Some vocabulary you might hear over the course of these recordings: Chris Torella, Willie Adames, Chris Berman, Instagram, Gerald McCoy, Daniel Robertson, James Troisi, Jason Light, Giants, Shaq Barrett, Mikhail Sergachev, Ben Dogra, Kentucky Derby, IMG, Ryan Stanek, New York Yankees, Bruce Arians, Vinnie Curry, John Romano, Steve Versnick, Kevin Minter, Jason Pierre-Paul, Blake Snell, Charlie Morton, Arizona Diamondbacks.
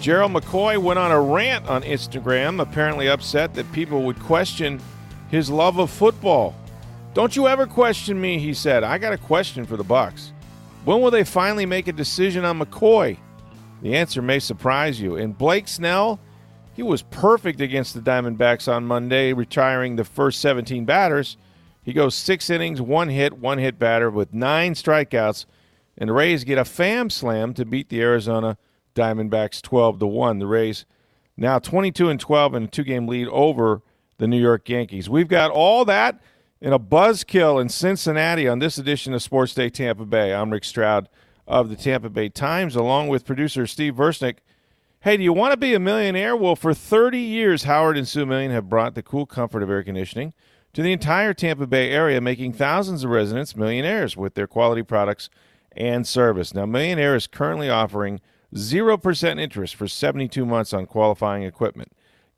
Gerald McCoy went on a rant on Instagram, apparently upset that people would question his love of football. Don't you ever question me, he said. I got a question for the Bucs. When will they finally make a decision on McCoy? The answer may surprise you. And Blake Snell, he was perfect against the Diamondbacks on Monday, retiring the first 17 batters. He goes 6 innings, 1 hit batter with 9 strikeouts. And the Rays get a Pham slam to beat the Arizona Diamondbacks 12-1. The Rays now 22-12 and a 2-game lead over the New York Yankees. We've got all that in a buzzkill in Cincinnati on this edition of Sports Day Tampa Bay. I'm Rick Stroud of the Tampa Bay Times, along with producer Steve Versnick. Hey, do you want to be a millionaire? Well, for 30 years, Howard and Sue Million have brought the cool comfort of air conditioning to the entire Tampa Bay area, making thousands of residents millionaires with their quality products and service. Now, Millionaire is currently offering 0% interest for 72 months on qualifying equipment.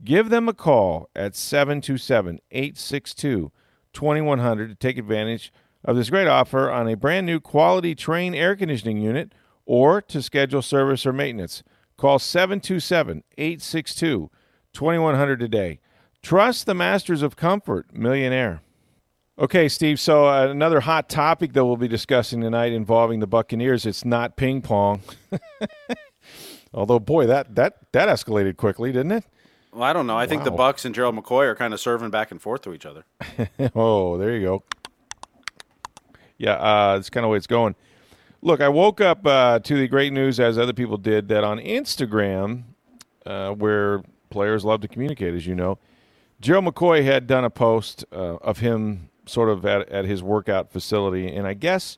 Give them a call at 727-862-2100 to take advantage of this great offer on a brand new quality Train air conditioning unit or to schedule service or maintenance. Call 727-862-2100 today. Trust the masters of comfort, Millionaire. Okay, Steve, so another hot topic that we'll be discussing tonight involving the Buccaneers, it's not ping pong. Although, boy, that escalated quickly, didn't it? Well, I don't know. I think the Bucs and Gerald McCoy are kind of serving back and forth to each other. Oh, there you go. Yeah, that's kind of the way it's going. Look, I woke up to the great news, as other people did, that on Instagram, where players love to communicate, as you know, Gerald McCoy had done a post of him sort of at his workout facility. And I guess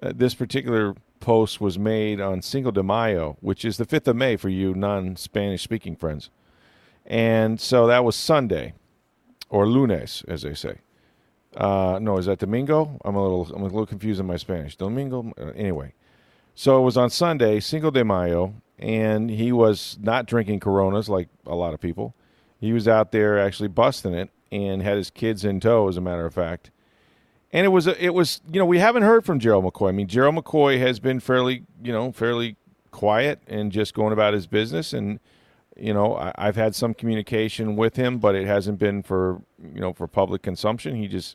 this particular post was made on Cinco de Mayo, which is the 5th of May for you non-Spanish-speaking friends. And so that was Sunday, or lunes, as they say. No, is that domingo? I'm a little confused in my Spanish. Domingo? Anyway. So it was on Sunday, Cinco de Mayo, and he was not drinking Coronas like a lot of people. He was out there actually busting it, and had his kids in tow, as a matter of fact. And it was, you know, we haven't heard from Gerald McCoy. I mean, Gerald McCoy has been fairly quiet and just going about his business. And, you know, I've had some communication with him, but it hasn't been for public consumption. He just,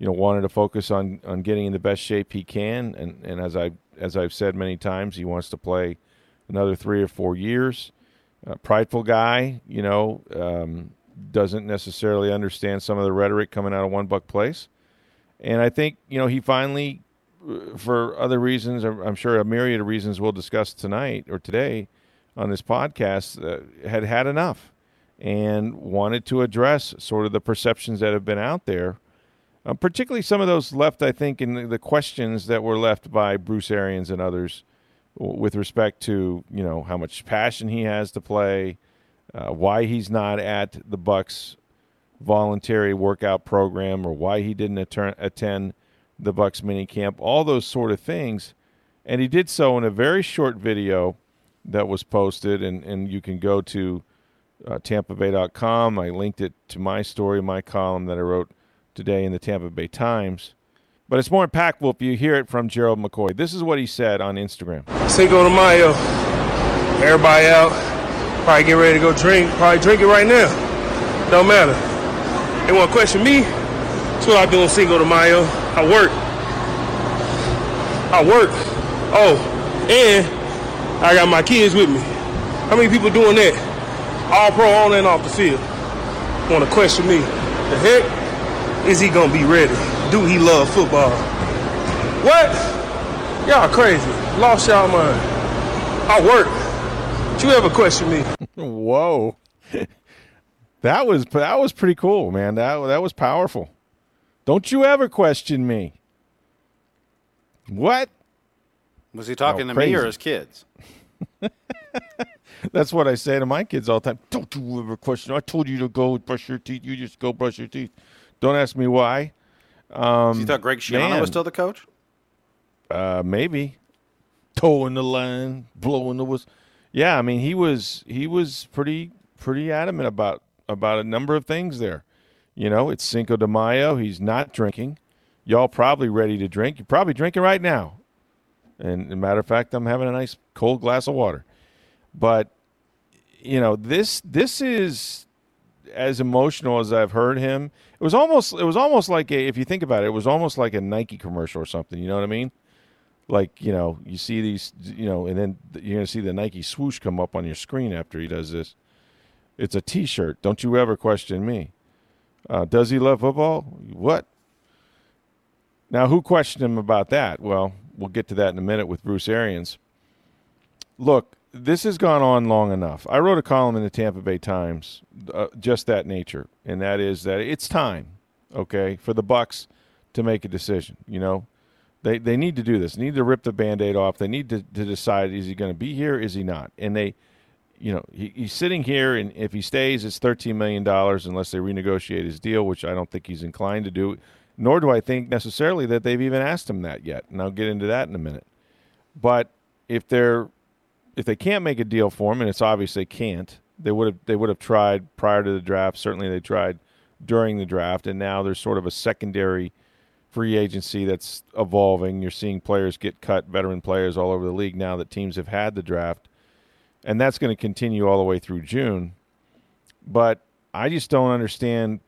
wanted to focus on getting in the best shape he can. And as I've said many times, he wants to play another 3 or 4 years. Prideful guy, doesn't necessarily understand some of the rhetoric coming out of one Buck Place. And I think, he finally, for other reasons, I'm sure a myriad of reasons we'll discuss tonight or today on this podcast, had enough and wanted to address sort of the perceptions that have been out there, particularly some of those left, I think, in the questions that were left by Bruce Arians and others with respect to, how much passion he has to play, why he's not at the Bucs voluntary workout program, or why he didn't attend the Bucs minicamp, all those sort of things. And he did so in a very short video that was posted, and you can go to tampabay.com. I linked it to my story, my column that I wrote today in the Tampa Bay Times. But it's more impactful if you hear it from Gerald McCoy. This is what he said on Instagram. Cinco de Mayo, everybody out. Probably get ready to go drink. Probably drink it right now. Don't matter. They want to question me. That's what I do on Cinco de Mayo. I work. Oh, and I got my kids with me. How many people doing that? All pro on and off the field. Want to question me. The heck is he going to be ready? Do he love football? What? Y'all crazy. Lost y'all mind. I work. You ever question me? Whoa. That was pretty cool, man. That was powerful. Don't you ever question me. What? Was he talking to me or his kids? That's what I say to my kids all the time. Don't you ever question. I told you to go brush your teeth. You just go brush your teeth. Don't ask me why. So you thought Greg Schiano was still the coach? Maybe. Toeing the line, blowing the whistle. Yeah, I mean, he was pretty adamant about a number of things there. You know, it's Cinco de Mayo. He's not drinking. Y'all probably ready to drink. You're probably drinking right now. And as a matter of fact, I'm having a nice cold glass of water. But, you know, this is as emotional as I've heard him. It was almost like if you think about it, it was almost like a Nike commercial or something. You know what I mean? Like, you know, you see these, you know, and then you're going to see the Nike swoosh come up on your screen after he does this. It's a T-shirt. Don't you ever question me. Does he love football? What? Now, who questioned him about that? Well, we'll get to that in a minute with Bruce Arians. Look, this has gone on long enough. I wrote a column in the Tampa Bay Times, just that nature, and that is that it's time, okay, for the Bucs to make a decision, you know. They need to do this. They need to rip the Band-Aid off. They need to decide, is he going to be here, is he not? And they, you know, he's sitting here, and if he stays, it's $13 million unless they renegotiate his deal, which I don't think he's inclined to do, nor do I think necessarily that they've even asked him that yet, and I'll get into that in a minute. But if they can't make a deal for him, and it's obvious they can't, they would have tried prior to the draft. Certainly they tried during the draft, and now there's sort of a secondary free agency that's evolving. You're seeing players get cut, veteran players all over the league now that teams have had the draft. And that's going to continue all the way through June. But I just don't understand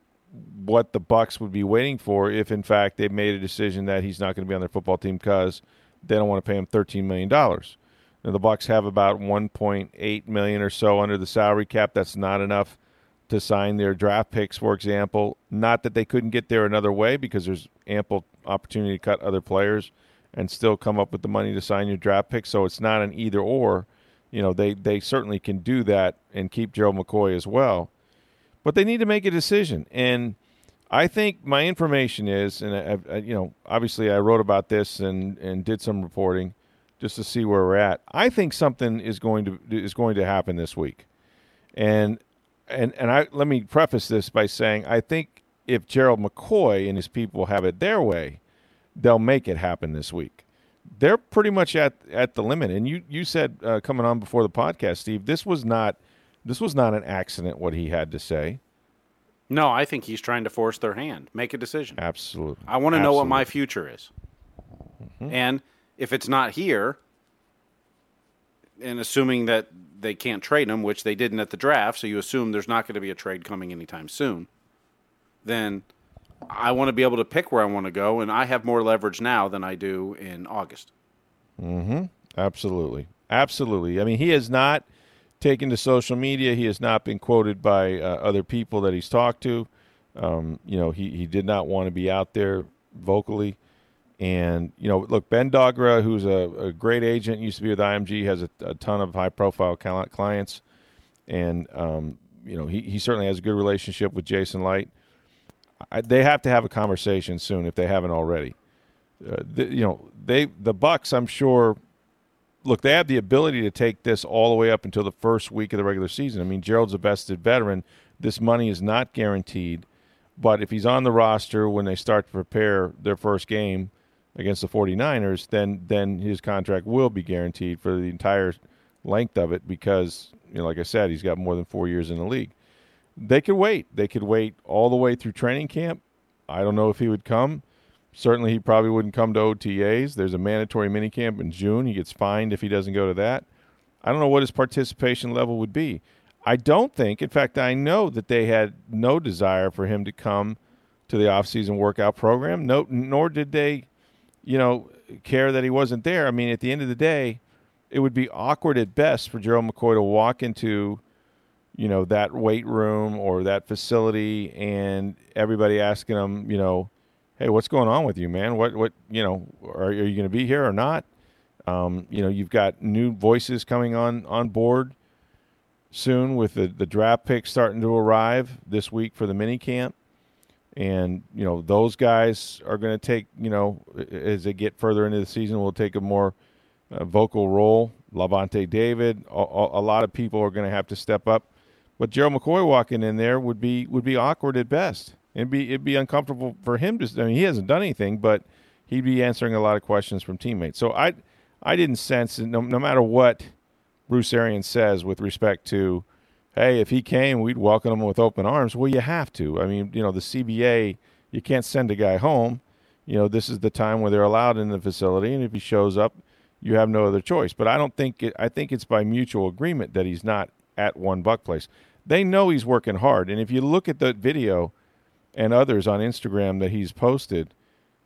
what the Bucs would be waiting for if, in fact, they've made a decision that he's not going to be on their football team because they don't want to pay him $13 million. Now, the Bucs have about $1.8 million or so under the salary cap. That's not enough to sign their draft picks, for example. Not that they couldn't get there another way, because there's ample opportunity to cut other players and still come up with the money to sign your draft picks. So it's not an either-or. You know, they certainly can do that and keep Gerald McCoy as well. But they need to make a decision. And I think my information is, and, I, you know, obviously I wrote about this and did some reporting just to see where we're at. I think something is going to happen this week. And I let me preface this by saying I think if Gerald McCoy and his people have it their way, they'll make it happen this week. They're pretty much at the limit. And you said coming on before the podcast, Steve, this was not an accident what he had to say. No, I think he's trying to force their hand, make a decision. Absolutely. I want to know what my future is. Mm-hmm. And if it's not here, and assuming that they can't trade him, which they didn't at the draft, so you assume there's not going to be a trade coming anytime soon, then I want to be able to pick where I want to go, and I have more leverage now than I do in August. Mm-hmm. Absolutely. Absolutely. I mean, he has not taken to social media. He has not been quoted by other people that he's talked to. You know, he did not want to be out there vocally. And, you know, look, Ben Dogra, who's a great agent, used to be with IMG, has a ton of high-profile clients. And, you know, he certainly has a good relationship with Jason Light. They have to have a conversation soon if they haven't already. You know, the Bucs, I'm sure, look, they have the ability to take this all the way up until the first week of the regular season. I mean, Gerald's a vested veteran. This money is not guaranteed. But if he's on the roster when they start to prepare their first game against the 49ers, then his contract will be guaranteed for the entire length of it because, you know, like I said, he's got more than 4 years in the league. They could wait. They could wait all the way through training camp. I don't know if he would come. Certainly he probably wouldn't come to OTAs. There's a mandatory minicamp in June. He gets fined if he doesn't go to that. I don't know what his participation level would be. I don't think, in fact, I know that they had no desire for him to come to the offseason workout program, no, nor did they, you know, care that he wasn't there. I mean, at the end of the day, it would be awkward at best for Gerald McCoy to walk into, you know, that weight room or that facility and everybody asking him, you know, hey, what's going on with you, man? What, you know, are you going to be here or not? You know, you've got new voices coming on board soon with the draft picks starting to arrive this week for the mini camp. And, you know, those guys are going to take, you know, as they get further into the season, will take a more vocal role. Lavonte David, a lot of people are going to have to step up. But Gerald McCoy walking in there would be awkward at best. It'd be uncomfortable for him to. I mean, he hasn't done anything, but he'd be answering a lot of questions from teammates. So I didn't sense that no matter what Bruce Arians says with respect to, hey, if he came, we'd welcome him with open arms. Well, you have to. I mean, you know, the CBA, you can't send a guy home. You know, this is the time where they're allowed in the facility, and if he shows up, you have no other choice. But I think it's by mutual agreement that he's not at one Buck place. They know he's working hard, and if you look at that video and others on Instagram that he's posted,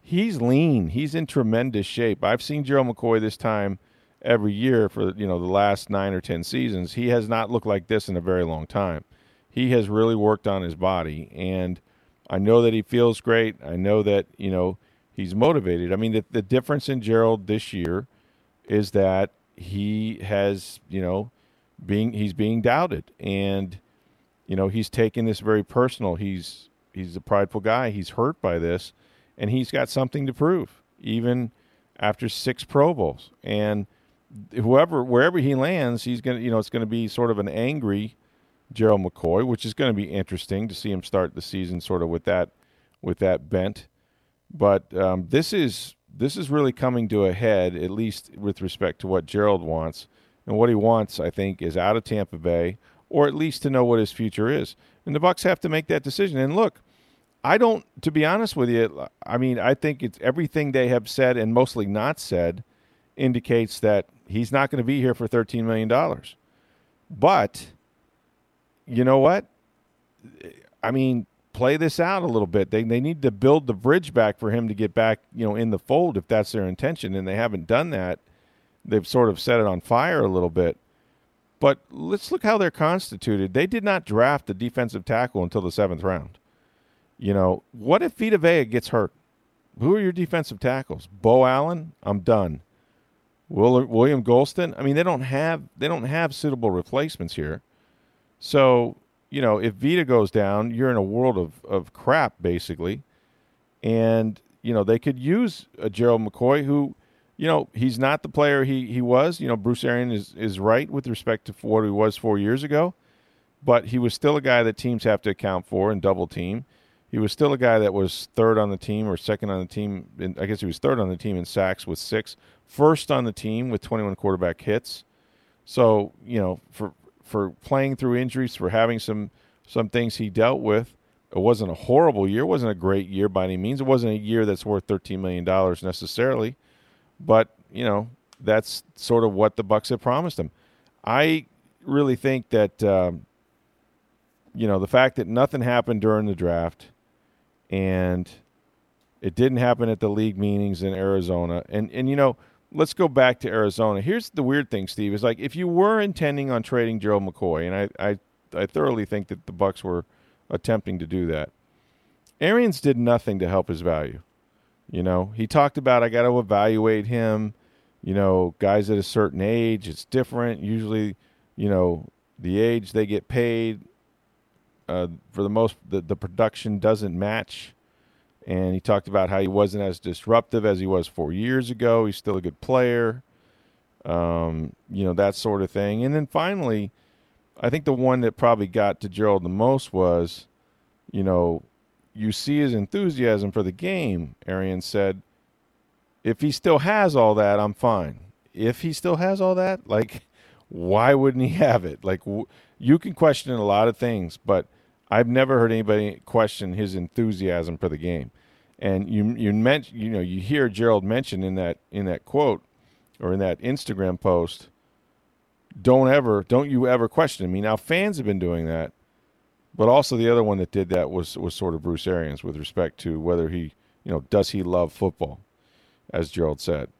he's lean. He's in tremendous shape. I've seen Gerald McCoy this time every year for, you know, the last 9 or 10 seasons. He has not looked like this in a very long time. He has really worked on his body, and I know that he feels great. I know that, you know, he's motivated. I mean, the difference in Gerald this year is that he has, you know, he's being doubted, and, you know, he's taking this very personal. He's a prideful guy. He's hurt by this, and he's got something to prove even after 6 Pro Bowls. And wherever he lands, he's going to, you know, it's going to be sort of an angry Gerald McCoy, which is going to be interesting to see him start the season sort of with that bent. But this is really coming to a head, at least with respect to what Gerald wants. And what he wants, I think, is out of Tampa Bay, or at least to know what his future is. And the Bucks have to make that decision. And look, to be honest with you, I mean, I think it's everything they have said and mostly not said indicates that he's not going to be here for $13 million. But you know what? I mean, play this out a little bit. They need to build the bridge back for him to get back, you know, in the fold if that's their intention, and they haven't done that. They've sort of set it on fire a little bit. But let's look how they're constituted. They did not draft the defensive tackle until the 7th round. You know, what if Vita Vea gets hurt? Who are your defensive tackles? Bo Allen? I'm done. William Golston? I mean, they don't have suitable replacements here. So, you know, if Vita goes down, you're in a world of crap, basically. And, you know, they could use a Gerald McCoy who, you know, he's not the player he was. You know, Bruce Arians is right with respect to what he was 4 years ago, but he was still a guy that teams have to account for and double team. He was still a guy that was third on the team or second on the team. I guess he was third on the team in sacks with 6, first on the team with 21 quarterback hits. So, you know, for playing through injuries, for having some things he dealt with, it wasn't a horrible year. It wasn't a great year by any means. It wasn't a year that's worth $13 million necessarily. But, you know, that's sort of what the Bucks have promised him. I really think that, you know, the fact that nothing happened during the draft and it didn't happen at the league meetings in Arizona. And you know, let's go back to Arizona. Here's the weird thing, Steve, is like if you were intending on trading Gerald McCoy, and I thoroughly think that the Bucks were attempting to do that, Arians did nothing to help his value. You know, he talked about, I got to evaluate him, you know, guys at a certain age, it's different. Usually, you know, the age they get paid, for the most, the production doesn't match. And he talked about how he wasn't as disruptive as he was 4 years ago. He's still a good player, you know, that sort of thing. And then finally, I think the one that probably got to Gerald the most was, you know, you see his enthusiasm for the game, Arians said. If he still has all that, I'm fine. If he still has all that, like, why wouldn't he have it? Like, you can question a lot of things, but I've never heard anybody question his enthusiasm for the game. And you mentioned, you know, you hear Gerald mention in that quote or in that Instagram post, don't you ever question me. Now, fans have been doing that. But also the other one that did that was sort of Bruce Arians with respect to whether he, you know, does he love football, as Gerald said.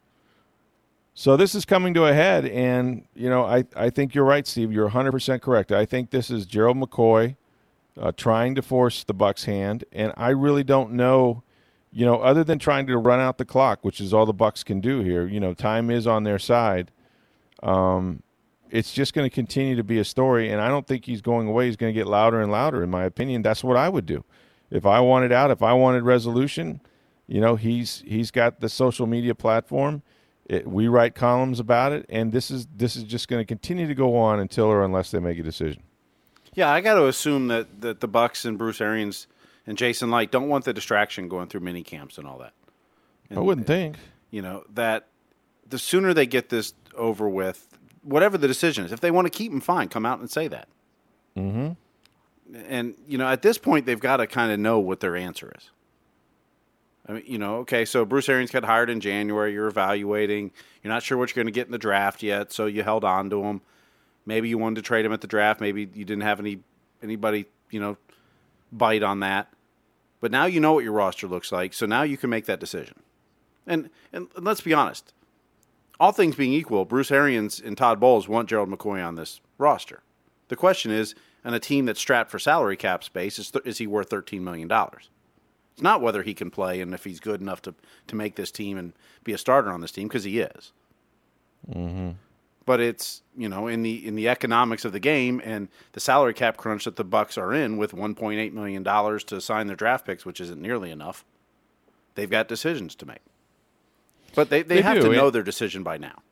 So this is coming to a head, and, you know, I think you're right, Steve. You're 100% correct. I think this is Gerald McCoy trying to force the Bucks' hand, and I really don't know, you know, other than trying to run out the clock, which is all the Bucks can do here. You know, time is on their side. It's just going to continue to be a story, and I don't think he's going away. He's going to get louder and louder, in my opinion. That's what I would do. If I wanted out, if I wanted resolution, you know, he's got the social media platform. We write columns about it, and this is just going to continue to go on until or unless they make a decision. Yeah, I got to assume that the Bucs and Bruce Arians and Jason Light don't want the distraction going through mini camps and all that. And, I wouldn't think. You know, that the sooner they get this over with, whatever the decision is, if they want to keep him, fine, come out and say that. Mm-hmm. And, you know, at this point, they've got to kind of know what their answer is. I mean, you know, okay, so Bruce Arians got hired in January. You're evaluating. You're not sure what you're going to get in the draft yet, so you held on to him. Maybe you wanted to trade him at the draft. Maybe you didn't have anybody, you know, bite on that. But now you know what your roster looks like, so now you can make that decision. And let's be honest. All things being equal, Bruce Arians and Todd Bowles want Gerald McCoy on this roster. The question is, on a team that's strapped for salary cap space, is he worth $13 million? It's not whether he can play and if he's good enough to make this team and be a starter on this team, because he is. Mm-hmm. But it's, you know, in the economics of the game and the salary cap crunch that the Bucs are in with $1.8 million to sign their draft picks, which isn't nearly enough, they've got decisions to make. But they have to know their decision by now.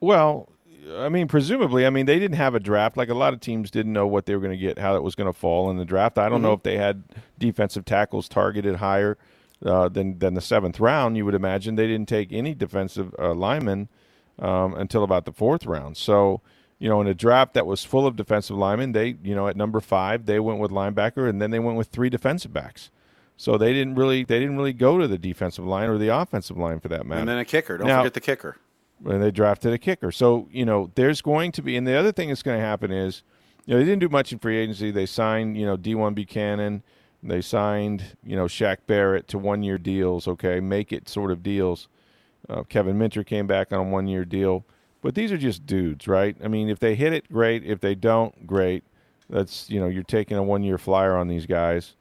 Well, I mean, presumably, I mean, they didn't have a draft. Like, a lot of teams didn't know what they were going to get, how it was going to fall in the draft. I don't know if they had defensive tackles targeted higher than the seventh round, you would imagine. They didn't take any defensive linemen until about the fourth round. So, you know, in a draft that was full of defensive linemen, they, you know, at number 5, they went with linebacker, and then they went with 3 defensive backs. So they didn't really go to the defensive line or the offensive line for that matter. And then a kicker. Don't forget the kicker. And they drafted a kicker. So, you know, there's going to be – and the other thing that's going to happen is, you know, they didn't do much in free agency. They signed, you know, D1 Buchanan. They signed, you know, Shaq Barrett to one-year deals, okay, make it sort of deals. Kevin Minter came back on a one-year deal. But these are just dudes, right? I mean, if they hit it, great. If they don't, great. That's, you know, you're taking a one-year flyer on these guys.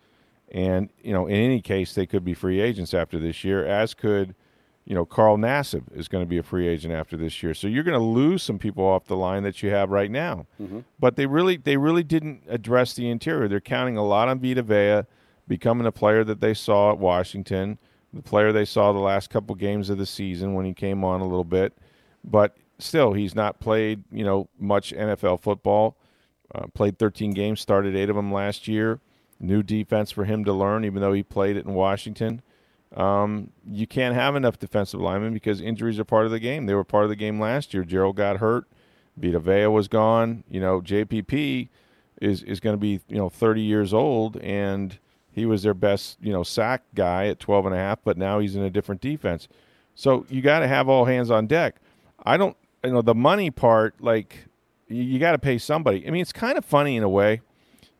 And, you know, in any case, they could be free agents after this year, as could – you know, Carl Nassib is going to be a free agent after this year. So you're going to lose some people off the line that you have right now. Mm-hmm. But they really didn't address the interior. They're counting a lot on Vita Vea becoming a player that they saw at Washington, the player they saw the last couple games of the season when he came on a little bit. But still, he's not played, you know, much NFL football. Played 13 games, started 8 of them last year. New defense for him to learn, even though he played it in Washington. You can't have enough defensive linemen because injuries are part of the game. They were part of the game last year. Gerald got hurt. Vita Vea was gone. You know, JPP is going to be, you know, 30 years old, and he was their best, you know, sack guy at 12.5, but now he's in a different defense. So you got to have all hands on deck. I don't, you know, the money part, like, you got to pay somebody. I mean, it's kind of funny in a way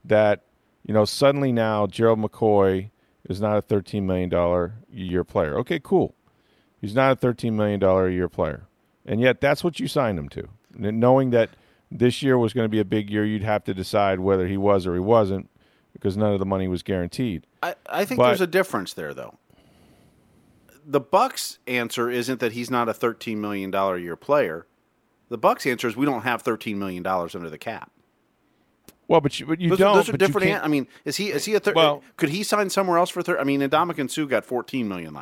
that, you know, suddenly now Gerald McCoy is not a $13 million a year player. Okay, cool. He's not a $13 million a year player. And yet that's what you signed him to. Knowing that this year was going to be a big year, you'd have to decide whether he was or he wasn't because none of the money was guaranteed. I think there's a difference there, though. The Bucs' answer isn't that he's not a $13 million a year player. The Bucs' answer is we don't have $13 million under the cap. Well, but you don't. Those are different. I mean, is he a third? Well, could he sign somewhere else for third? I mean, Ndamukong Suh got $14 million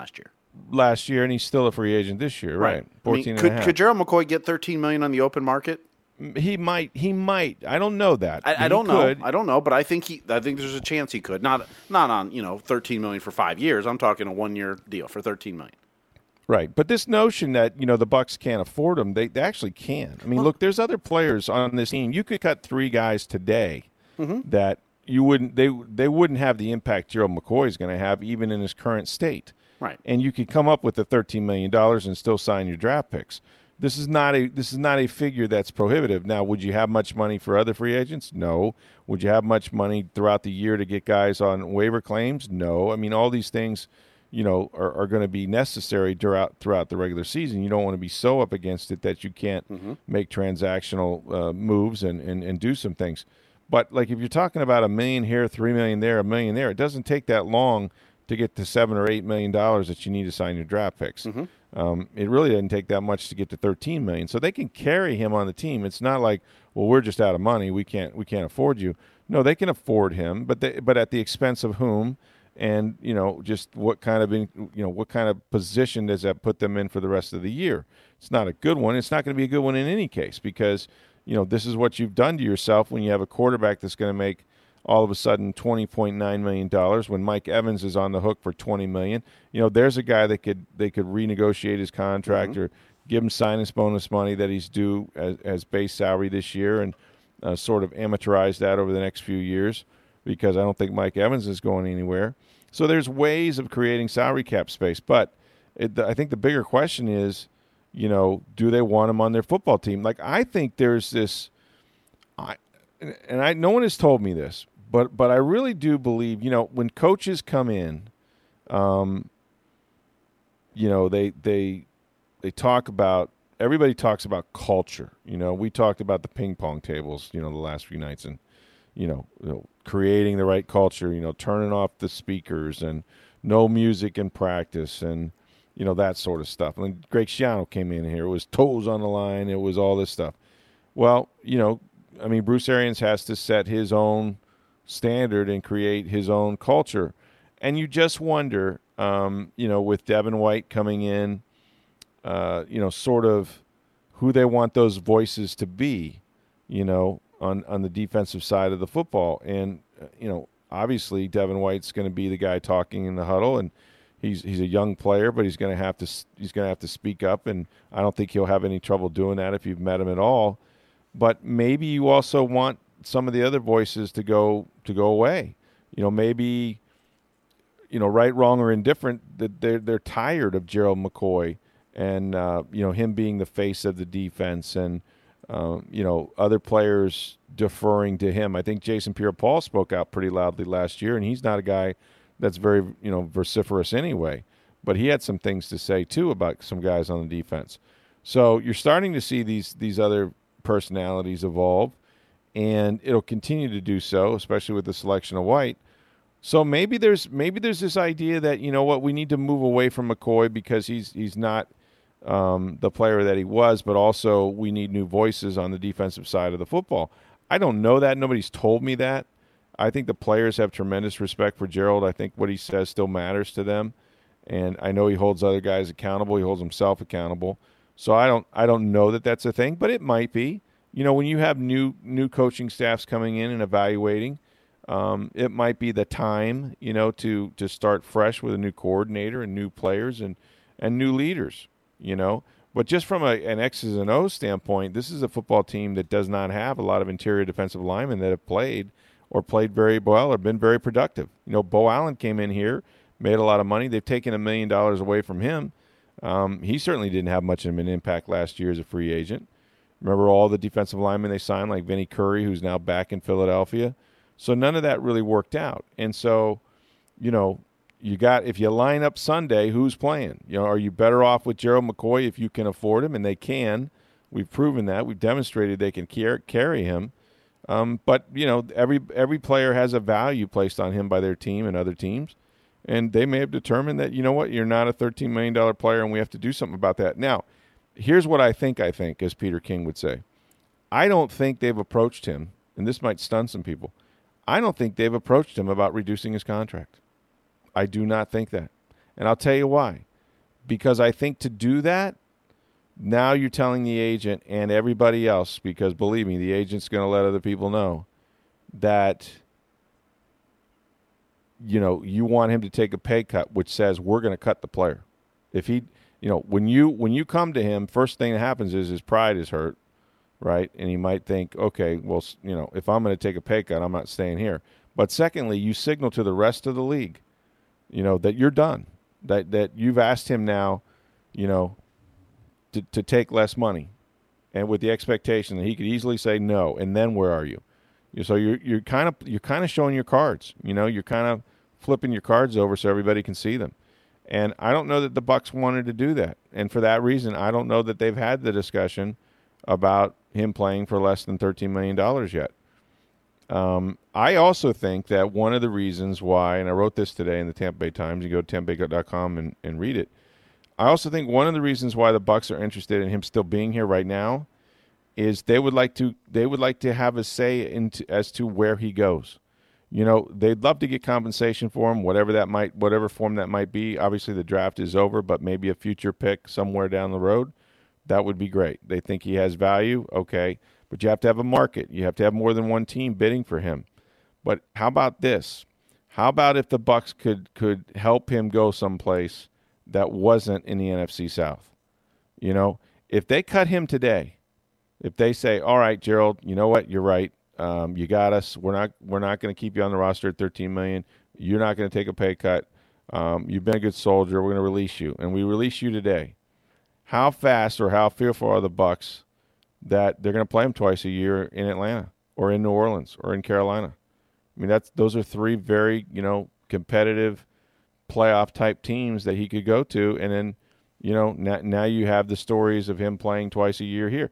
last year. And he's still a free agent this year, right? 14. I mean, could Gerald McCoy get $13 million on the open market? He might. I don't know that. I don't know. But I think I think there's a chance he could. Not on, you know, $13 million for 5 years. I'm talking a 1-year deal for $13 million. Right, but this notion that, you know, the Bucs can't afford them, they actually can. I mean, look, there's other players on this team. You could cut 3 guys today that you wouldn't. They wouldn't have the impact Gerald McCoy is going to have, even in his current state. Right, and you could come up with the $13 million and still sign your draft picks. This is not a figure that's prohibitive. Now, would you have much money for other free agents? No. Would you have much money throughout the year to get guys on waiver claims? No. I mean, all these things, you know, are going to be necessary throughout the regular season. You don't want to be so up against it that you can't make transactional moves and do some things. But, like, if you're talking about $1 million here, $3 million there, $1 million there, it doesn't take that long to get to $7 or $8 million that you need to sign your draft picks. It really doesn't take that much to get to $13 million. So they can carry him on the team. It's not like, well, we're just out of money. We can't afford you. No, they can afford him, but at the expense of whom? and just what kind of position does that put them in for the rest of the year? It's not a good one. It's not going to be a good one in any case, because this is what you've done to yourself when you have a quarterback that's going to make all of a sudden $20.9 million when Mike Evans is on the hook for $20 million. There's a guy that they could renegotiate his contract, mm-hmm. or give him sign-ins bonus money that he's due as base salary this year, and sort of amateurize that over the next few years, because I don't think Mike Evans is going anywhere. So there's ways of creating salary cap space. But I think the bigger question is, do they want him on their football team? Like, I think there's this – no one has told me this, but I really do believe, when coaches come in, they talk about, everybody talks about culture. We talked about the ping pong tables, the last few nights, and, creating the right culture, turning off the speakers and no music in practice and, that sort of stuff. And Greg Schiano came in here. It was toes on the line. It was all this stuff. Well, Bruce Arians has to set his own standard and create his own culture. And you just wonder, with Devin White coming in, sort of who they want those voices to be, on the defensive side of the football. And, obviously Devin White's going to be the guy talking in the huddle, and he's a young player, but he's going to have to speak up. And I don't think he'll have any trouble doing that if you've met him at all. But maybe you also want some of the other voices to go away. Maybe, right, wrong, or indifferent, that they're tired of Gerald McCoy and him being the face of the defense, and other players deferring to him. I think Jason Pierre-Paul spoke out pretty loudly last year, and he's not a guy that's very vociferous anyway. But he had some things to say too about some guys on the defense. So you're starting to see these other personalities evolve, and it'll continue to do so, especially with the selection of White. So maybe there's this idea that we need to move away from McCoy because he's not the player that he was, but also we need new voices on the defensive side of the football. I don't know that. Nobody's told me that. I think the players have tremendous respect for Gerald. I think what he says still matters to them, and I know he holds other guys accountable. He holds himself accountable. So I don't know that that's a thing, but it might be. When you have new coaching staffs coming in and evaluating, it might be the time, to start fresh with a new coordinator and new players and new leaders, But just from an X's and O's standpoint, this is a football team that does not have a lot of interior defensive linemen that have played very well or been very productive. Bo Allen came in here, made a lot of money. They've taken $1 million away from him. He certainly didn't have much of an impact last year as a free agent. Remember all the defensive linemen they signed, like Vinnie Curry, who's now back in Philadelphia. So none of that really worked out. And so, if you line up Sunday, who's playing? Are you better off with Gerald McCoy if you can afford him? And they can. We've proven that. We've demonstrated they can carry him. But, every player has a value placed on him by their team and other teams. And they may have determined that, you're not a $13 million player, and we have to do something about that. Now, here's what I think, as Peter King would say. I don't think they've approached him, and this might stun some people, I don't think they've approached him about reducing his contract. I do not think that. And I'll tell you why. Because I think to do that, now you're telling the agent and everybody else, because believe me, the agent's going to let other people know that – you want him to take a pay cut, which says we're going to cut the player. If he, when you come to him, first thing that happens is his pride is hurt, right? And he might think, okay, well, if I'm going to take a pay cut, I'm not staying here. But secondly, you signal to the rest of the league, that you're done, that you've asked him now, to take less money, and with the expectation that he could easily say no. And then where are you? So you're kind of showing your cards, you're kind of flipping your cards over so everybody can see them. And I don't know that the Bucs wanted to do that. And for that reason, I don't know that they've had the discussion about him playing for less than $13 million yet. I also think that one of the reasons why, and I wrote this today in the Tampa Bay Times, you go to tampabay.com and read it. I also think one of the reasons why the Bucs are interested in him still being here right now is they would like to have a say as to where he goes. you know, they'd love to get compensation for him, whatever form that might be. Obviously, the draft is over, but maybe a future pick somewhere down the road, that would be great. They think he has value, okay, but you have to have a market. You have to have more than one team bidding for him. But how about this? How about if the Bucks could help him go someplace that wasn't in the NFC South? You know, if they cut him today, if they say, all right, Gerald, you know what, you're right. You got us. We're not going to keep you on the roster at $13 million. You're not going to take a pay cut. You've been a good soldier. We're going to release you, and we release you today. How fast or how fearful are the Bucks that they're going to play him twice a year in Atlanta or in New Orleans or in Carolina? I mean, those are three very, you know, competitive playoff type teams that he could go to, and then, you know, now you have the stories of him playing twice a year here.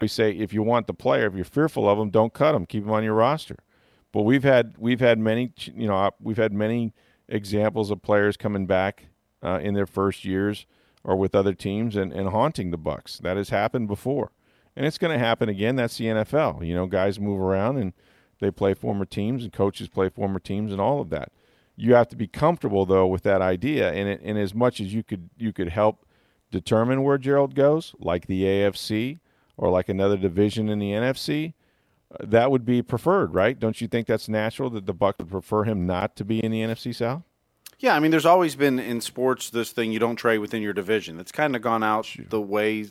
We say if you want the player, if you're fearful of him, don't cut him. Keep him on your roster. But we've had many examples of players coming back in their first years or with other teams and haunting the Bucks. That has happened before, and it's going to happen again. That's the NFL. You know, guys move around and they play former teams, and coaches play former teams, and all of that. You have to be comfortable though with that idea, and as much as you could help determine where Gerald goes, like the AFC. Or like another division in the NFC, that would be preferred, right? Don't you think that's natural that the Bucs would prefer him not to be in the NFC South? Yeah, I mean, there's always been in sports this thing you don't trade within your division. That's kind of gone out the way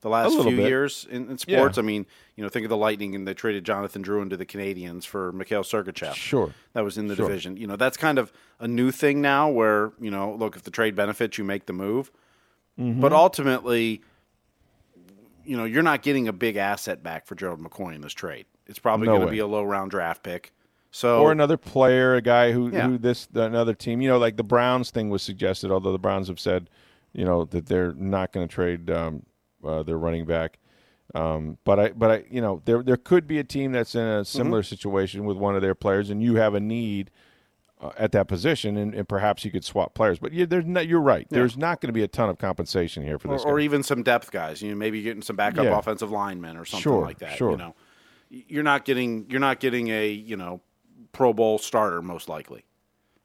the last few years in sports. Yeah. I mean, you know, think of the Lightning, and they traded Jonathan Drouin to the Canadians for Mikhail Sergachev. Sure. That was in the division. You know, that's kind of a new thing now where, you know, look, if the trade benefits, you make the move. Mm-hmm. But ultimately, you know, you're not getting a big asset back for Gerald McCoy in this trade. It's probably going to be a low-round draft pick. Or another player, a guy another team. You know, like the Browns thing was suggested, although the Browns have said, you know, that they're not going to trade their running back. But I, you know, there could be a team that's in a similar situation with one of their players, and you have a need at that position, and perhaps you could swap players. But you're right. Yeah. There's not going to be a ton of compensation here for this guy. Or even some depth guys. You know, maybe you're getting some backup offensive linemen or something like that. Sure. You know, you're not getting a, you know, Pro Bowl starter most likely.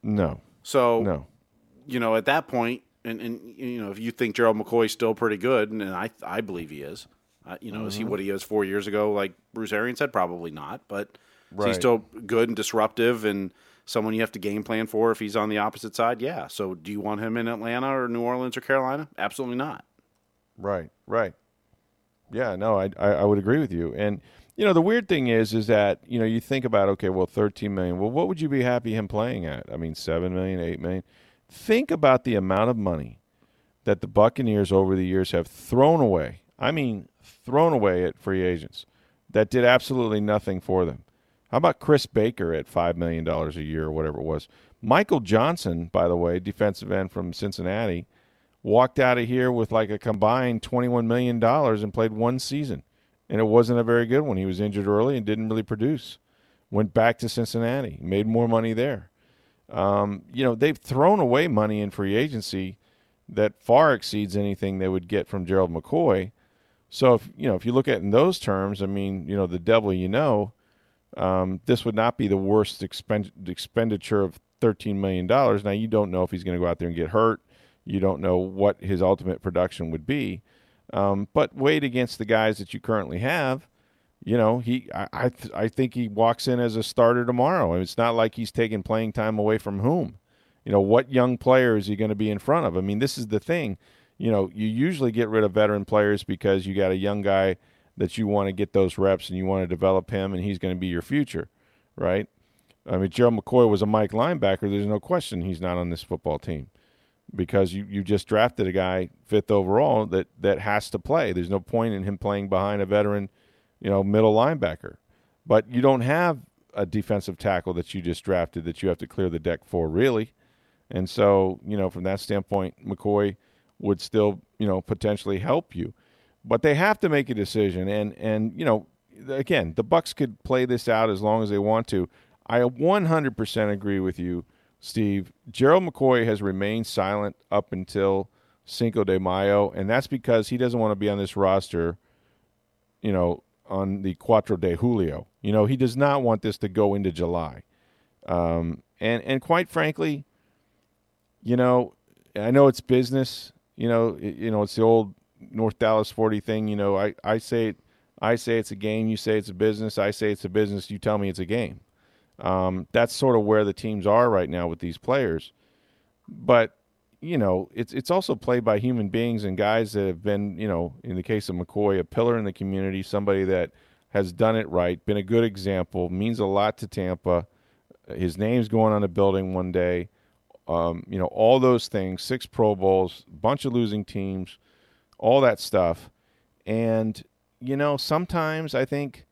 No. So you know, at that point, and you know, if you think Gerald McCoy's still pretty good, and I believe he is. You know, is he what he is 4 years ago? Like Bruce Arians said, probably not. But is he still good and disruptive and someone you have to game plan for if he's on the opposite side? Yeah. So do you want him in Atlanta or New Orleans or Carolina? Absolutely not. Right. Yeah, no, I would agree with you. And, you know, the weird thing is that, you know, you think about, okay, well, $13 million. Well, what would you be happy him playing at? I mean, $7 million, $8 million. Think about the amount of money that the Buccaneers over the years have thrown away. I mean, thrown away at free agents that did absolutely nothing for them. How about Chris Baker at $5 million a year or whatever it was? Michael Johnson, by the way, defensive end from Cincinnati, walked out of here with like a combined $21 million and played one season. And it wasn't a very good one. He was injured early and didn't really produce. Went back to Cincinnati, made more money there. You know, they've thrown away money in free agency that far exceeds anything they would get from Gerald McCoy. So, if you look at it in those terms, I mean, you know, the devil you know, this would not be the worst expenditure of $13 million. Now, you don't know if he's going to go out there and get hurt. You don't know what his ultimate production would be. But weighed against the guys that you currently have, you know, I think he walks in as a starter tomorrow. And it's not like he's taking playing time away from whom. You know, what young player is he going to be in front of? I mean, this is the thing. You know, you usually get rid of veteran players because you got a young guy that you want to get those reps and you want to develop him, and he's going to be your future, right? I mean, Gerald McCoy was a Mike linebacker. There's no question he's not on this football team because you just drafted a guy 5th overall that has to play. There's no point in him playing behind a veteran you know, middle linebacker. But you don't have a defensive tackle that you just drafted that you have to clear the deck for, really. And so, you know, from that standpoint, McCoy would still, you know, potentially help you. But they have to make a decision. And you know, again, the Bucs could play this out as long as they want to. I 100% agree with you, Steve. Gerald McCoy has remained silent up until Cinco de Mayo, and that's because he doesn't want to be on this roster, you know, on the Cuatro de Julio. You know, he does not want this to go into July. And quite frankly, you know, I know it's business. You know, it's the old North Dallas 40 thing. You know, I say it's a game. You say it's a business. I say it's a business. You tell me it's a game. That's sort of where the teams are right now with these players. But, you know, it's also played by human beings and guys that have been, you know, in the case of McCoy, a pillar in the community, somebody that has done it right, been a good example, means a lot to Tampa. His name's going on the building one day. You know, all those things, 6 Pro Bowls, bunch of losing teams, all that stuff. And, you know, sometimes I think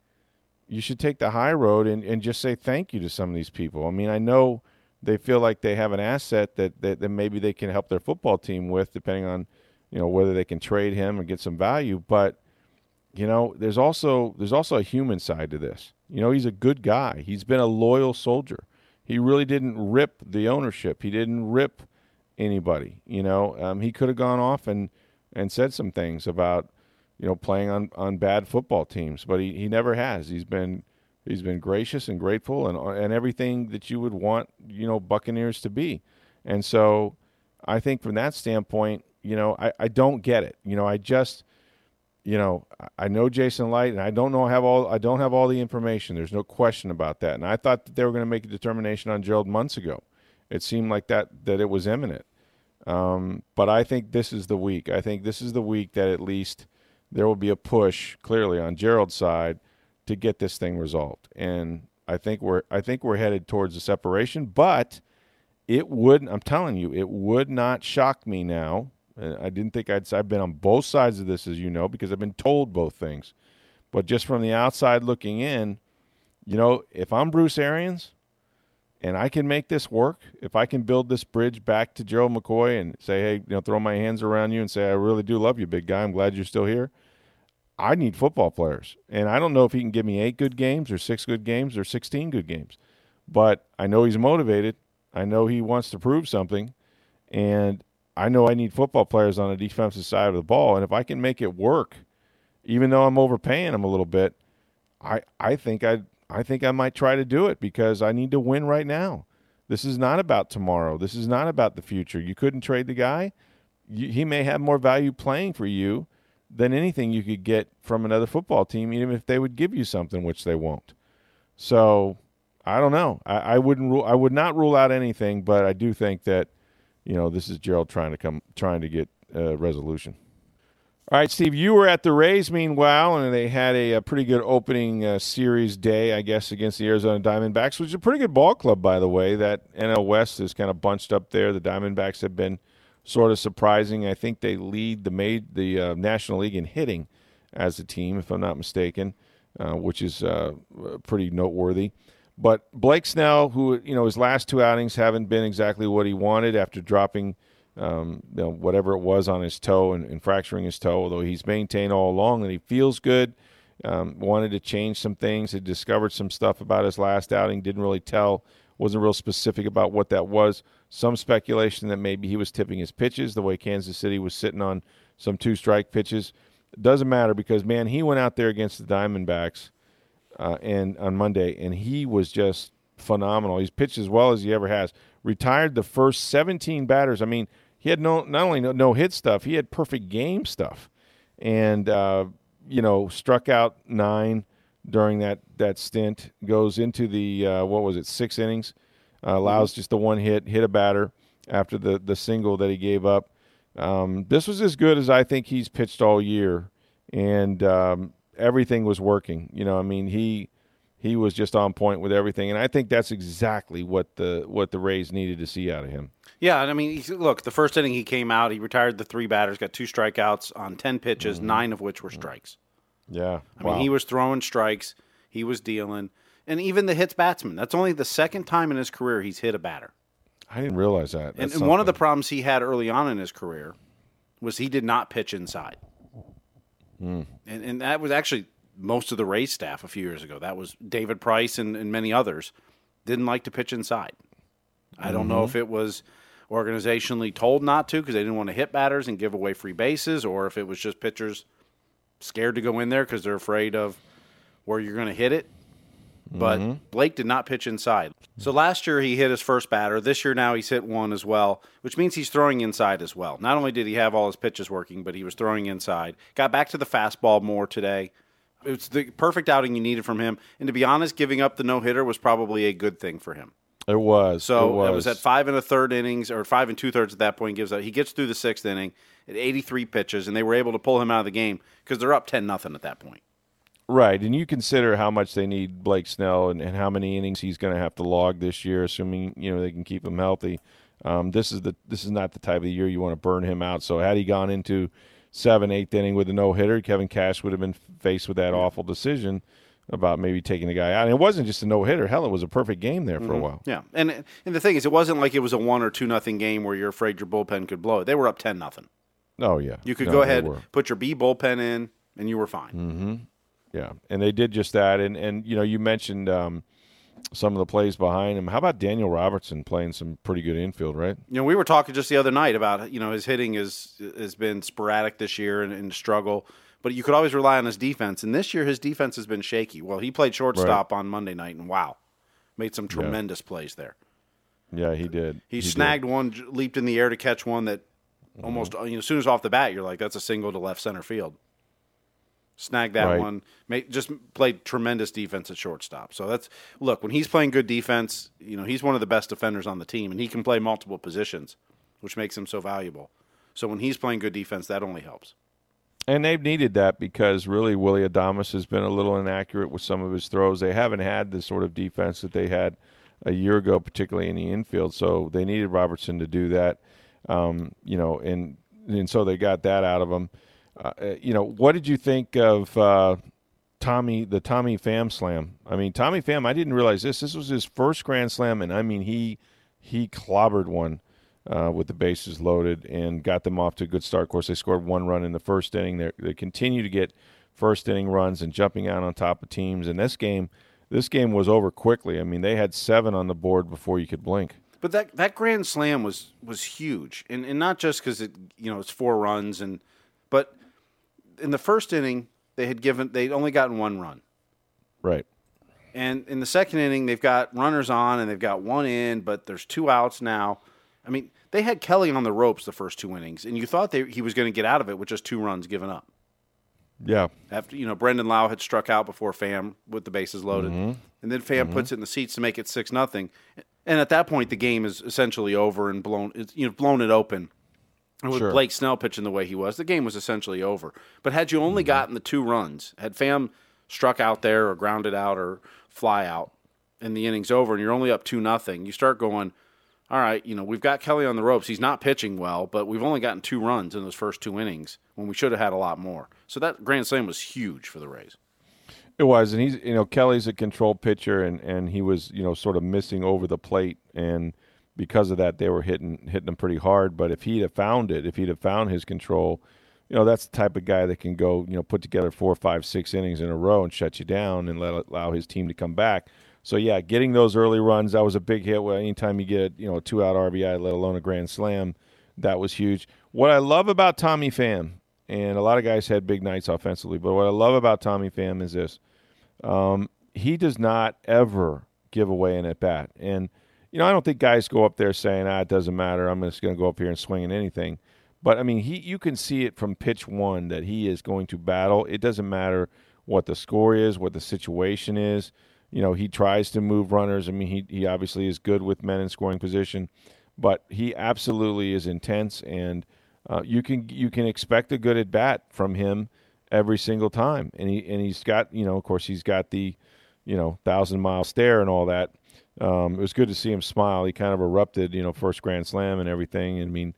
you should take the high road and just say thank you to some of these people. I mean, I know they feel like they have an asset that maybe they can help their football team with, depending on, you know, whether they can trade him and get some value. But, you know, there's also a human side to this. You know, he's a good guy. He's been a loyal soldier. He really didn't rip the ownership. He didn't rip anybody. You know, he could have gone off and said some things about, you know, playing on bad football teams, but he never has. He's been gracious and grateful and everything that you would want, you know, Buccaneers to be. And so I think from that standpoint, you know, I don't get it. You know, I just, you know, I know Jason Light, and I don't have all the information. There's no question about that. And I thought that they were going to make a determination on Gerald months ago. It seemed like that it was imminent. But I think this is the week. I think this is the week that at least there will be a push, clearly on Gerald's side, to get this thing resolved. And I think we're headed towards a separation. But it would, I'm telling you, it would not shock me now. I didn't think I've been on both sides of this, as you know, because I've been told both things. But just from the outside looking in, you know, if I'm Bruce Arians and I can make this work, if I can build this bridge back to Gerald McCoy and say, hey, you know, throw my hands around you and say, I really do love you, big guy. I'm glad you're still here. I need football players. And I don't know if he can give me 8 good games or 6 good games or 16 good games. But I know he's motivated. I know he wants to prove something. And I know I need football players on the defensive side of the ball, and if I can make it work, even though I'm overpaying them a little bit, I think I might try to do it because I need to win right now. This is not about tomorrow. This is not about the future. You couldn't trade the guy. He may have more value playing for you than anything you could get from another football team, even if they would give you something, which they won't. So I don't know. I would not rule out anything, but I do think that, you know, this is Gerald trying to get resolution. All right, Steve, you were at the Rays, meanwhile, and they had a pretty good opening series day, I guess, against the Arizona Diamondbacks, which is a pretty good ball club, by the way. That NL West is kind of bunched up there. The Diamondbacks have been sort of surprising. I think they lead the National League in hitting as a team, if I'm not mistaken, which is pretty noteworthy. But Blake Snell, who, you know, his last 2 outings haven't been exactly what he wanted after dropping you know, whatever it was on his toe and fracturing his toe, although he's maintained all along that he feels good, wanted to change some things, had discovered some stuff about his last outing, didn't really tell, wasn't real specific about what that was. Some speculation that maybe he was tipping his pitches the way Kansas City was sitting on some 2-strike pitches. It doesn't matter because, man, he went out there against the Diamondbacks and on Monday, and he was just phenomenal. He's pitched as well as he ever has. Retired the first 17 batters. I mean, he had not only no hit stuff, he had perfect game stuff, and you know, struck out 9 during that stint. Goes into the 6 innings, allows just the 1 hit, hit a batter after the single that he gave up. This was as good as I think he's pitched all year, and everything was working. You know, I mean, he was just on point with everything, and I think that's exactly what the Rays needed to see out of him. Yeah, and I mean, look, the first inning he came out, he retired the 3 batters, got 2 strikeouts on 10 pitches, 9 of which were strikes. Yeah. I mean, he was throwing strikes. He was dealing. And even the hits batsman. That's only the second time in his career he's hit a batter. I didn't realize that. And one of the problems he had early on in his career was he did not pitch inside. Mm. And that was actually most of the Rays staff a few years ago. That was David Price and many others didn't like to pitch inside. I don't know if it was organizationally told not to because they didn't want to hit batters and give away free bases, or if it was just pitchers scared to go in there because they're afraid of where you're going to hit it. But Blake did not pitch inside. So last year he hit his first batter. This year now he's hit one as well, which means he's throwing inside as well. Not only did he have all his pitches working, but he was throwing inside. Got back to the fastball more today. It's the perfect outing you needed from him. And to be honest, giving up the no-hitter was probably a good thing for him. It was. So it was at 5 1/3 innings, or 5 2/3 at that point. He gets through the sixth inning at 83 pitches, and they were able to pull him out of the game because they're up 10-0 at that point. Right, and you consider how much they need Blake Snell and how many innings he's going to have to log this year, assuming they can keep him healthy. This is not the type of year you want to burn him out. So had he gone into 7th, 8th inning with a no-hitter, Kevin Cash would have been faced with that awful decision about maybe taking the guy out. And it wasn't just a no-hitter. Hell, it was a perfect game there for a while. Yeah, and the thing is, it wasn't like it was a 1 or 2-0 game where you're afraid your bullpen could blow it. They were up 10-0. Oh, yeah. You could go ahead, put your B bullpen in, and you were fine. Mm-hmm. Yeah, and they did just that. And you mentioned some of the plays behind him. How about Daniel Robertson playing some pretty good infield, right? We were talking just the other night about, his hitting has been sporadic this year and struggle. But you could always rely on his defense. And this year his defense has been shaky. Well, he played shortstop on Monday night, and made some tremendous plays there. Yeah, he did. He snagged one, leaped in the air to catch one that almost as soon as off the bat, you're like, that's a single to left center field. Snag that one. Just played tremendous defense at shortstop. So when he's playing good defense, he's one of the best defenders on the team, and he can play multiple positions, which makes him so valuable. So when he's playing good defense, that only helps. And they've needed that because really Willie Adames has been a little inaccurate with some of his throws. They haven't had the sort of defense that they had a year ago, particularly in the infield. So they needed Robertson to do that, and so they got that out of him. What did you think of the Tommy Pham slam? I mean, Tommy Pham, I didn't realize this. This was his first grand slam, and I mean, he clobbered one with the bases loaded and got them off to a good start. Of course, they scored one run in the first inning. They continue to get first inning runs and jumping out on top of teams. And this game was over quickly. I mean, they had 7 on the board before you could blink. But that grand slam was huge, and not just because it it's 4 runs but. In the first inning, they'd only gotten 1 run. Right. And in the second inning, they've got runners on and they've got 1 in, but there's 2 outs now. I mean, they had Kelly on the ropes the first 2 innings, and you thought he was going to get out of it with just 2 runs given up. Yeah. After, Brendan Lau had struck out before Pham with the bases loaded. Mm-hmm. And then Pham puts it in the seats to make it 6-0. And at that point, the game is essentially over and blown it open. And with Blake Snell pitching the way he was, the game was essentially over. But had you only gotten the 2 runs, had Pham struck out there or grounded out or fly out, and the inning's over and you're only up 2-0, you start going, all right, we've got Kelly on the ropes. He's not pitching well, but we've only gotten 2 runs in those first 2 innings when we should have had a lot more. So that grand slam was huge for the Rays. It was, and he's Kelly's a control pitcher, and he was sort of missing over the plate, and because of that, they were hitting him pretty hard. But if he'd have found it, if he'd have found his control, that's the type of guy that can go, put together 4, 5, 6 innings in a row and shut you down and allow his team to come back. So, yeah, getting those early runs, that was a big hit. Anytime you get, a 2-out RBI, let alone a grand slam, that was huge. What I love about Tommy Pham, and a lot of guys had big nights offensively, but what I love about Tommy Pham is this. He does not ever give away an at-bat. And I don't think guys go up there saying, it doesn't matter, I'm just going to go up here and swing at anything. But, I mean, you can see it from pitch one that he is going to battle. It doesn't matter what the score is, what the situation is. He tries to move runners. I mean, he obviously is good with men in scoring position. But he absolutely is intense, and you can expect a good at-bat from him every single time. And he's got, of course, he's got the, 1,000-mile stare and all that. It was good to see him smile. He kind of erupted, first grand slam and everything. I mean,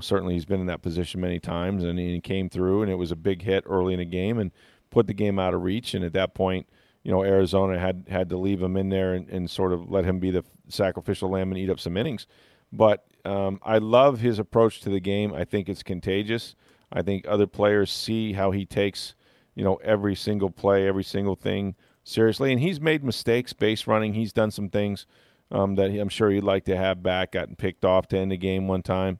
certainly he's been in that position many times, and he came through, and it was a big hit early in the game, and put the game out of reach. And at that point, you know, Arizona had to leave him in there and sort of let him be the sacrificial lamb and eat up some innings. But I love his approach to the game. I think it's contagious. I think other players see how he takes, you know, every single play, every single thing seriously. And he's made mistakes base running. He's done some things that I'm sure he'd like to have back, gotten picked off to end the game one time.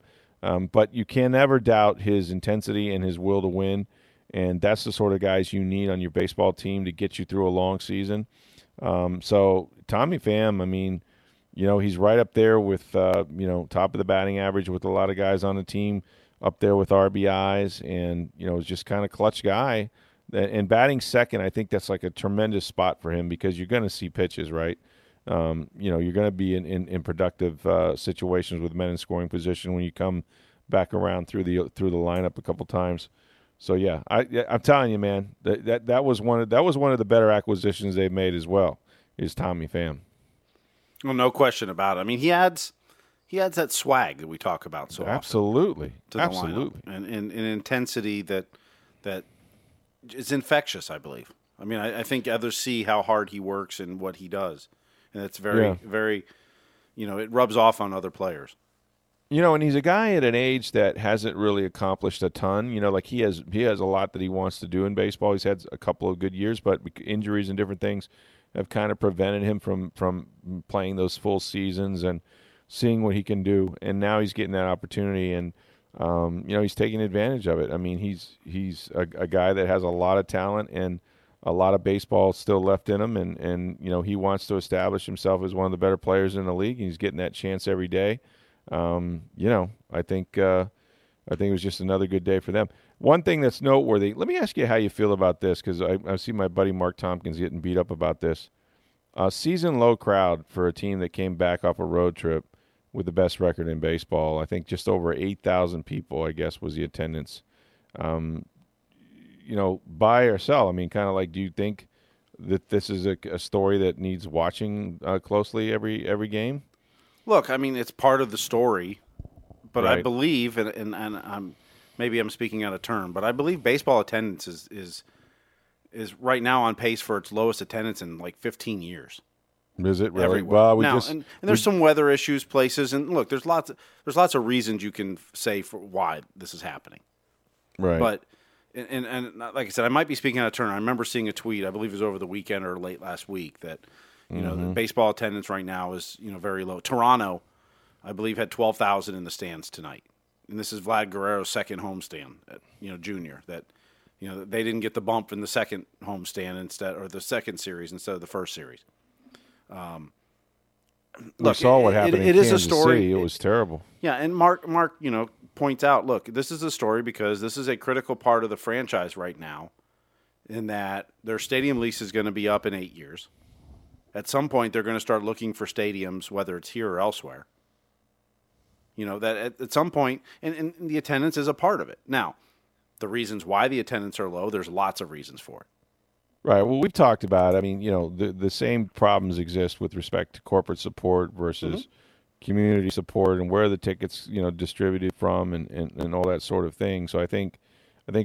But you can never doubt his intensity and his will to win, and that's the sort of guys you need on your baseball team to get you through a long season. So Tommy Pham, I mean, you know, he's right up there with, you know, top of the batting average with a lot of guys on the team, up there with RBIs, and, you know, is just kind of clutch guy. And batting second, I think that's like a tremendous spot for him because you're going to see pitches, right? You know, you're going to be in productive situations with men in scoring position when you come back around through the lineup a couple times. So yeah, I'm telling you, man, that was one of the better acquisitions they've made as well is Tommy Pham. Well, no question about it. I mean, he adds that swag that we talk about so absolutely often to the absolutely lineup, and an intensity that is infectious. I believe. I mean, I think others see how hard he works and what he does. And it's very, very, you know, it rubs off on other players. You know, and he's a guy at an age that hasn't really accomplished a ton. You know, like he has a lot that he wants to do in baseball. He's had a couple of good years, but injuries and different things have kind of prevented him from playing those full seasons and seeing what he can do. And now he's getting that opportunity, and, you know, he's taking advantage of it. I mean, he's a guy that has a lot of talent and a lot of baseball still left in him, and you know, he wants to establish himself as one of the better players in the league, and he's getting that chance every day. You know, I think it was just another good day for them. One thing that's noteworthy, let me ask you how you feel about this, because I see my buddy Mark Tompkins getting beat up about this. Season-low crowd for a team that came back off a road trip with the best record in baseball. I think just over 8,000 people, I guess, was the attendance. You know, buy or sell? I mean, kind of like, do you think that this is a story that needs watching closely every game? Look, I mean, it's part of the story, but right. I believe, and I'm speaking out of turn, but I believe baseball attendance is right now on pace for its lowest attendance in like 15 years. Is it really? Everywhere. Well, there's some weather issues, places, and look, there's lots of reasons you can say for why this is happening, right? But And like I said, I might be speaking out of turn. I remember seeing a tweet, I believe it was over the weekend or late last week, that you know, the baseball attendance right now is, you know, very low. Toronto, I believe, had 12,000 in the stands tonight, and this is Vlad Guerrero's second homestand, you know, junior. That, you know, they didn't get the bump in the second homestand instead, or the second series instead of the first series. Look, saw what happened. It is a story. City. It was terrible. Yeah, and Mark, you know, points out, look, this is a story because this is a critical part of the franchise right now, in that their stadium lease is going to be up in 8 years. At some point, they're going to start looking for stadiums, whether it's here or elsewhere. You know, that at some point, and the attendance is a part of it. Now, the reasons why the attendance are low, there's lots of reasons for it. Right. Well, we've talked about, I mean, you know, the same problems exist with respect to corporate support versus community support, and where the tickets, you know, distributed from, and all that sort of thing. So I think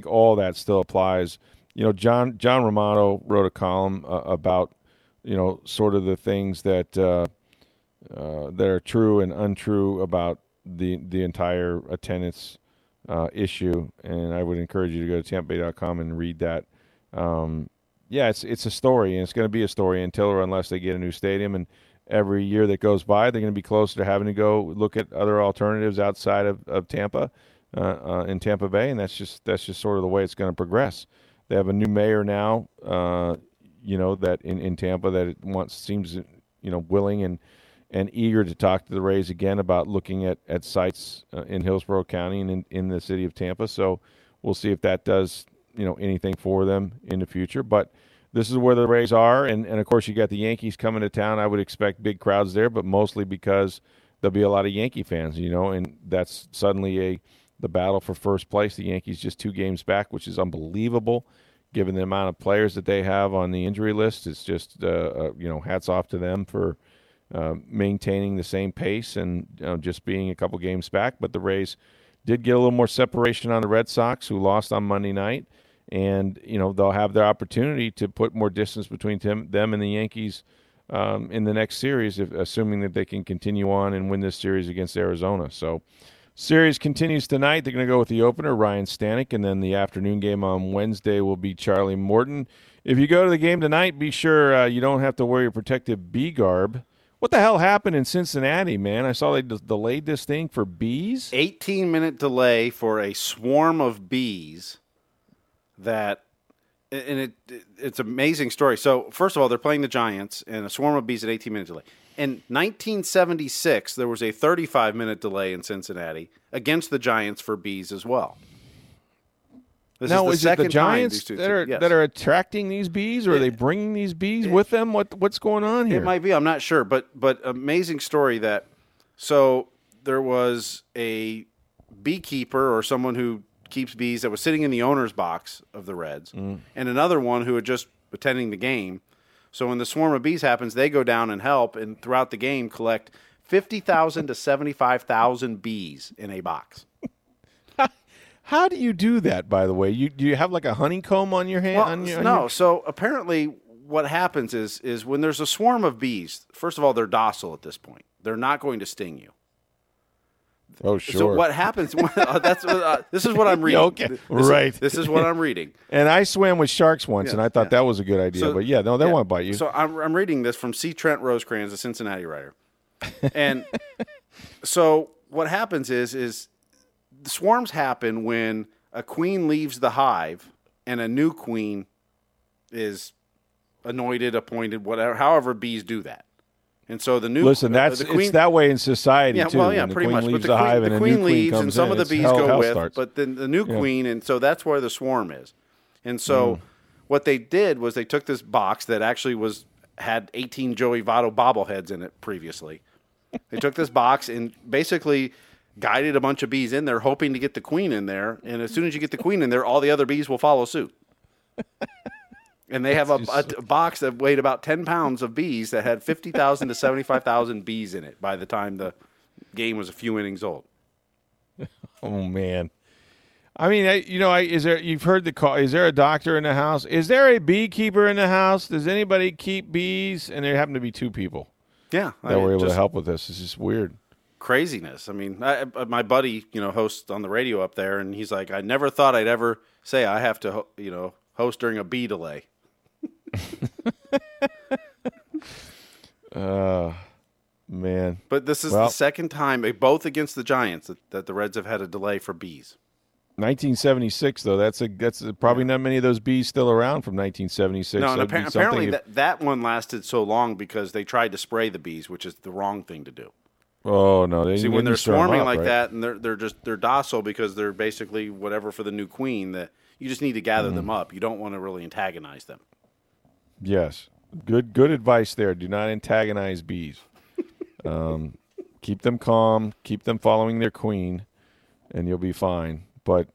all that still applies. You know, John Romano wrote a column about, you know, sort of the things that that are true and untrue about the entire attendance issue, and I would encourage you to go to tampabay.com and read that. Yeah, it's a story, and it's going to be a story until or unless they get a new stadium. And every year that goes by, they're going to be closer to having to go look at other alternatives outside of Tampa, in Tampa Bay, and that's just sort of the way it's going to progress. They have a new mayor now, you know, that in Tampa that it seems, you know, willing and eager to talk to the Rays again about looking at sites in Hillsborough County and in the city of Tampa. So we'll see if that does, you know, anything for them in the future. But this is where the Rays are, and of course you got the Yankees coming to town. I would expect big crowds there, but mostly because there'll be a lot of Yankee fans, you know, and that's suddenly the battle for first place. The Yankees just 2 games back, which is unbelievable, given the amount of players that they have on the injury list. It's just, you know, hats off to them for maintaining the same pace and just being a couple games back. But the Rays did get a little more separation on the Red Sox, who lost on Monday night. And, you know, they'll have their opportunity to put more distance between them and the Yankees in the next series, assuming that they can continue on and win this series against Arizona. So series continues tonight. They're going to go with the opener, Ryan Stanek, and then the afternoon game on Wednesday will be Charlie Morton. If you go to the game tonight, be sure you don't have to wear your protective bee garb. What the hell happened in Cincinnati, man? I saw they delayed this thing for bees. 18-minute delay for a swarm of bees. It's an amazing story. So, first of all, they're playing the Giants, and a swarm of bees at 18-minute delay. In 1976, there was a 35-minute delay in Cincinnati against the Giants for bees as well. Now, is it the Giants that are attracting these bees, or are they bringing these bees with them? What's going on here? It might be. I'm not sure, but amazing story that. So there was a beekeeper or someone who keeps bees that was sitting in the owner's box of the Reds, and another one who had just attending the game. So when the swarm of bees happens, they go down and help, and throughout the game collect 50,000 to 75,000 bees in a box. How do you do that, by the way? Do you have like a honeycomb on your hand? Well, so apparently what happens is when there's a swarm of bees, first of all, they're docile at this point. They're not going to sting you. Oh, sure. So what happens? This is what I'm reading. Okay. This is what I'm reading. And I swam with sharks once, and I thought that was a good idea. So, but they won't bite you. So I'm reading this from C. Trent Rosecrans, a Cincinnati writer. And so what happens is the swarms happen when a queen leaves the hive and a new queen is anointed, appointed, whatever. However, bees do that. And so the new queen, it's that way in society too. Yeah, well, yeah, pretty much. But the queen leaves, and some of the bees go with. But then the new queen, and so that's where the swarm is. And so what they did was they took this box that actually had 18 Joey Votto bobbleheads in it previously. They took this box and basically guided a bunch of bees in there, hoping to get the queen in there. And as soon as you get the queen in there, all the other bees will follow suit. And they have a box that weighed about 10 pounds of bees that had 50,000 to 75,000 bees in it by the time the game was a few innings old. Oh, man. I mean, you've heard the call. Is there a doctor in the house? Is there a beekeeper in the house? Does anybody keep bees? And there happen to be two people were able to help with this. It's just weird. Craziness. I mean, my buddy, hosts on the radio up there, and he's like, I never thought I'd ever say I have to, host during a bee delay. Man. But this is the second time, both against the Giants, that the Reds have had a delay for bees. 1976, though, that's probably not many of those bees still around from 1976. No, so and apparently that one lasted so long because they tried to spray the bees, which is the wrong thing to do. Oh no! They when they're swarming up, like that, and they're docile because they're basically whatever for the new queen. That you just need to gather them up. You don't want to really antagonize them. Yes, good advice there. Do not antagonize bees. Keep them calm. Keep them following their queen, and you'll be fine. But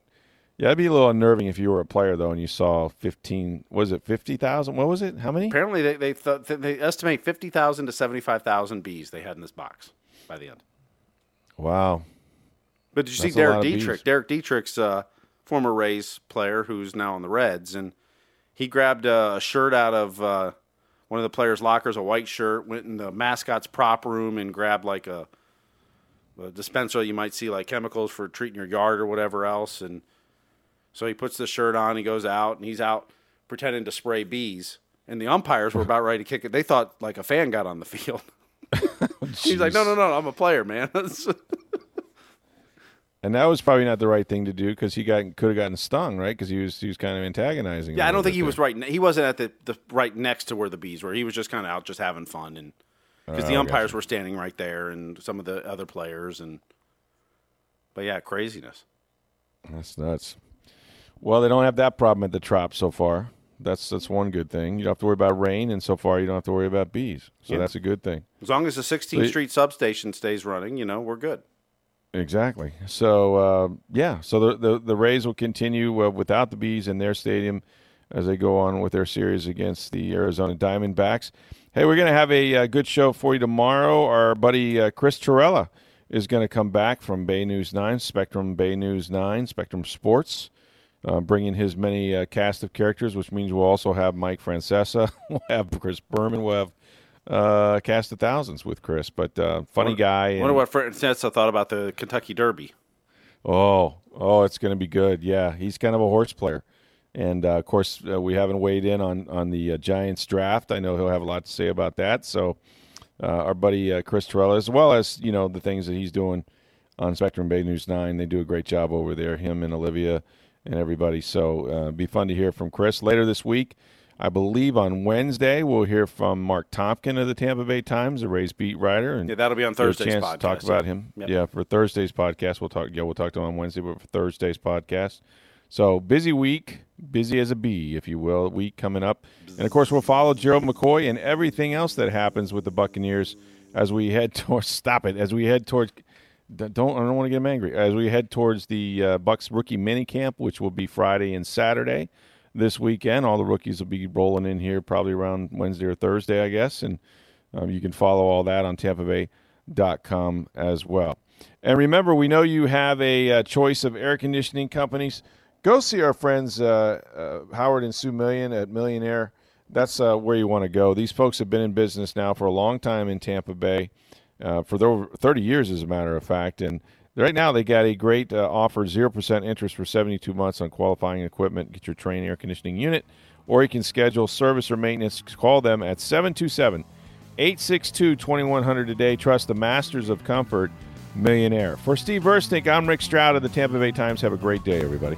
yeah, it'd be a little unnerving if you were a player though, and you saw 50,000? What was it? How many? Apparently, they estimate 50,000 to 75,000 bees they had in this box by the end. Wow. But did you see Derek Dietrich? Derek Dietrich's former Rays player who's now on the Reds, and he grabbed a shirt out of one of the players' lockers, a white shirt, went in the mascot's prop room and grabbed like a dispenser you might see like chemicals for treating your yard or whatever else. And so he puts the shirt on, he goes out, and he's out pretending to spray bees. And the umpires were about ready to kick it. They thought like a fan got on the field. He's like, no, I'm a player, man. And that was probably not the right thing to do because he could have gotten stung, right? Because he was kind of antagonizing. Yeah, I don't think he was right. He wasn't at the right next to where the bees were. He was just kind of out, just having fun, and because the umpires were standing right there, and some of the other players, but yeah, craziness. That's nuts. Well, they don't have that problem at the Trop so far. That's one good thing. You don't have to worry about rain, and so far you don't have to worry about bees. So that's a good thing. As long as the 16th Street substation stays running, we're good. Exactly. So, so the Rays will continue without the bees in their stadium as they go on with their series against the Arizona Diamondbacks. Hey, we're going to have a good show for you tomorrow. Our buddy Chris Torella is going to come back from Bay News 9, Spectrum Sports. bring in his many cast of characters, which means we'll also have Mike Francesa, we'll have Chris Berman, we'll have cast of thousands with Chris. But funny guy. I wonder what Francesa thought about the Kentucky Derby. Oh, it's going to be good. Yeah, he's kind of a horse player. And, of course, we haven't weighed in on the Giants draft. I know he'll have a lot to say about that. So our buddy Chris Torella, as well as, you know, the things that he's doing on Spectrum Bay News 9, they do a great job over there, him and Olivia and everybody. So be fun to hear from Chris. Later this week, I believe on Wednesday, we'll hear from Mark Tompkin of the Tampa Bay Times, the Rays beat writer. And yeah, that'll be on Thursday's podcast. To talk about him. Yep. Yeah, for Thursday's podcast. We'll talk to him on Wednesday, but for Thursday's podcast. So busy week, busy as a bee, if you will, week coming up. And, of course, we'll follow Gerald McCoy and everything else that happens with the Buccaneers as we head towards – stop it. As we head towards – I don't want to get him angry. As we head towards the Bucs rookie minicamp, which will be Friday and Saturday this weekend. All the rookies will be rolling in here probably around Wednesday or Thursday, I guess. And you can follow all that on TampaBay.com as well. And remember, we know you have a choice of air conditioning companies. Go see our friends Howard and Sue Million at Millionaire. That's where you want to go. These folks have been in business now for a long time in Tampa Bay, for over 30 years, as a matter of fact. And right now they got a great offer, 0% interest for 72 months on qualifying equipment. Get your Train air conditioning unit, or you can schedule service or maintenance. Call them at 727-862-2100 today. Trust the masters of comfort, Millionaire. For Steve Versnick, I'm Rick Stroud of the Tampa Bay Times. Have a great day, everybody.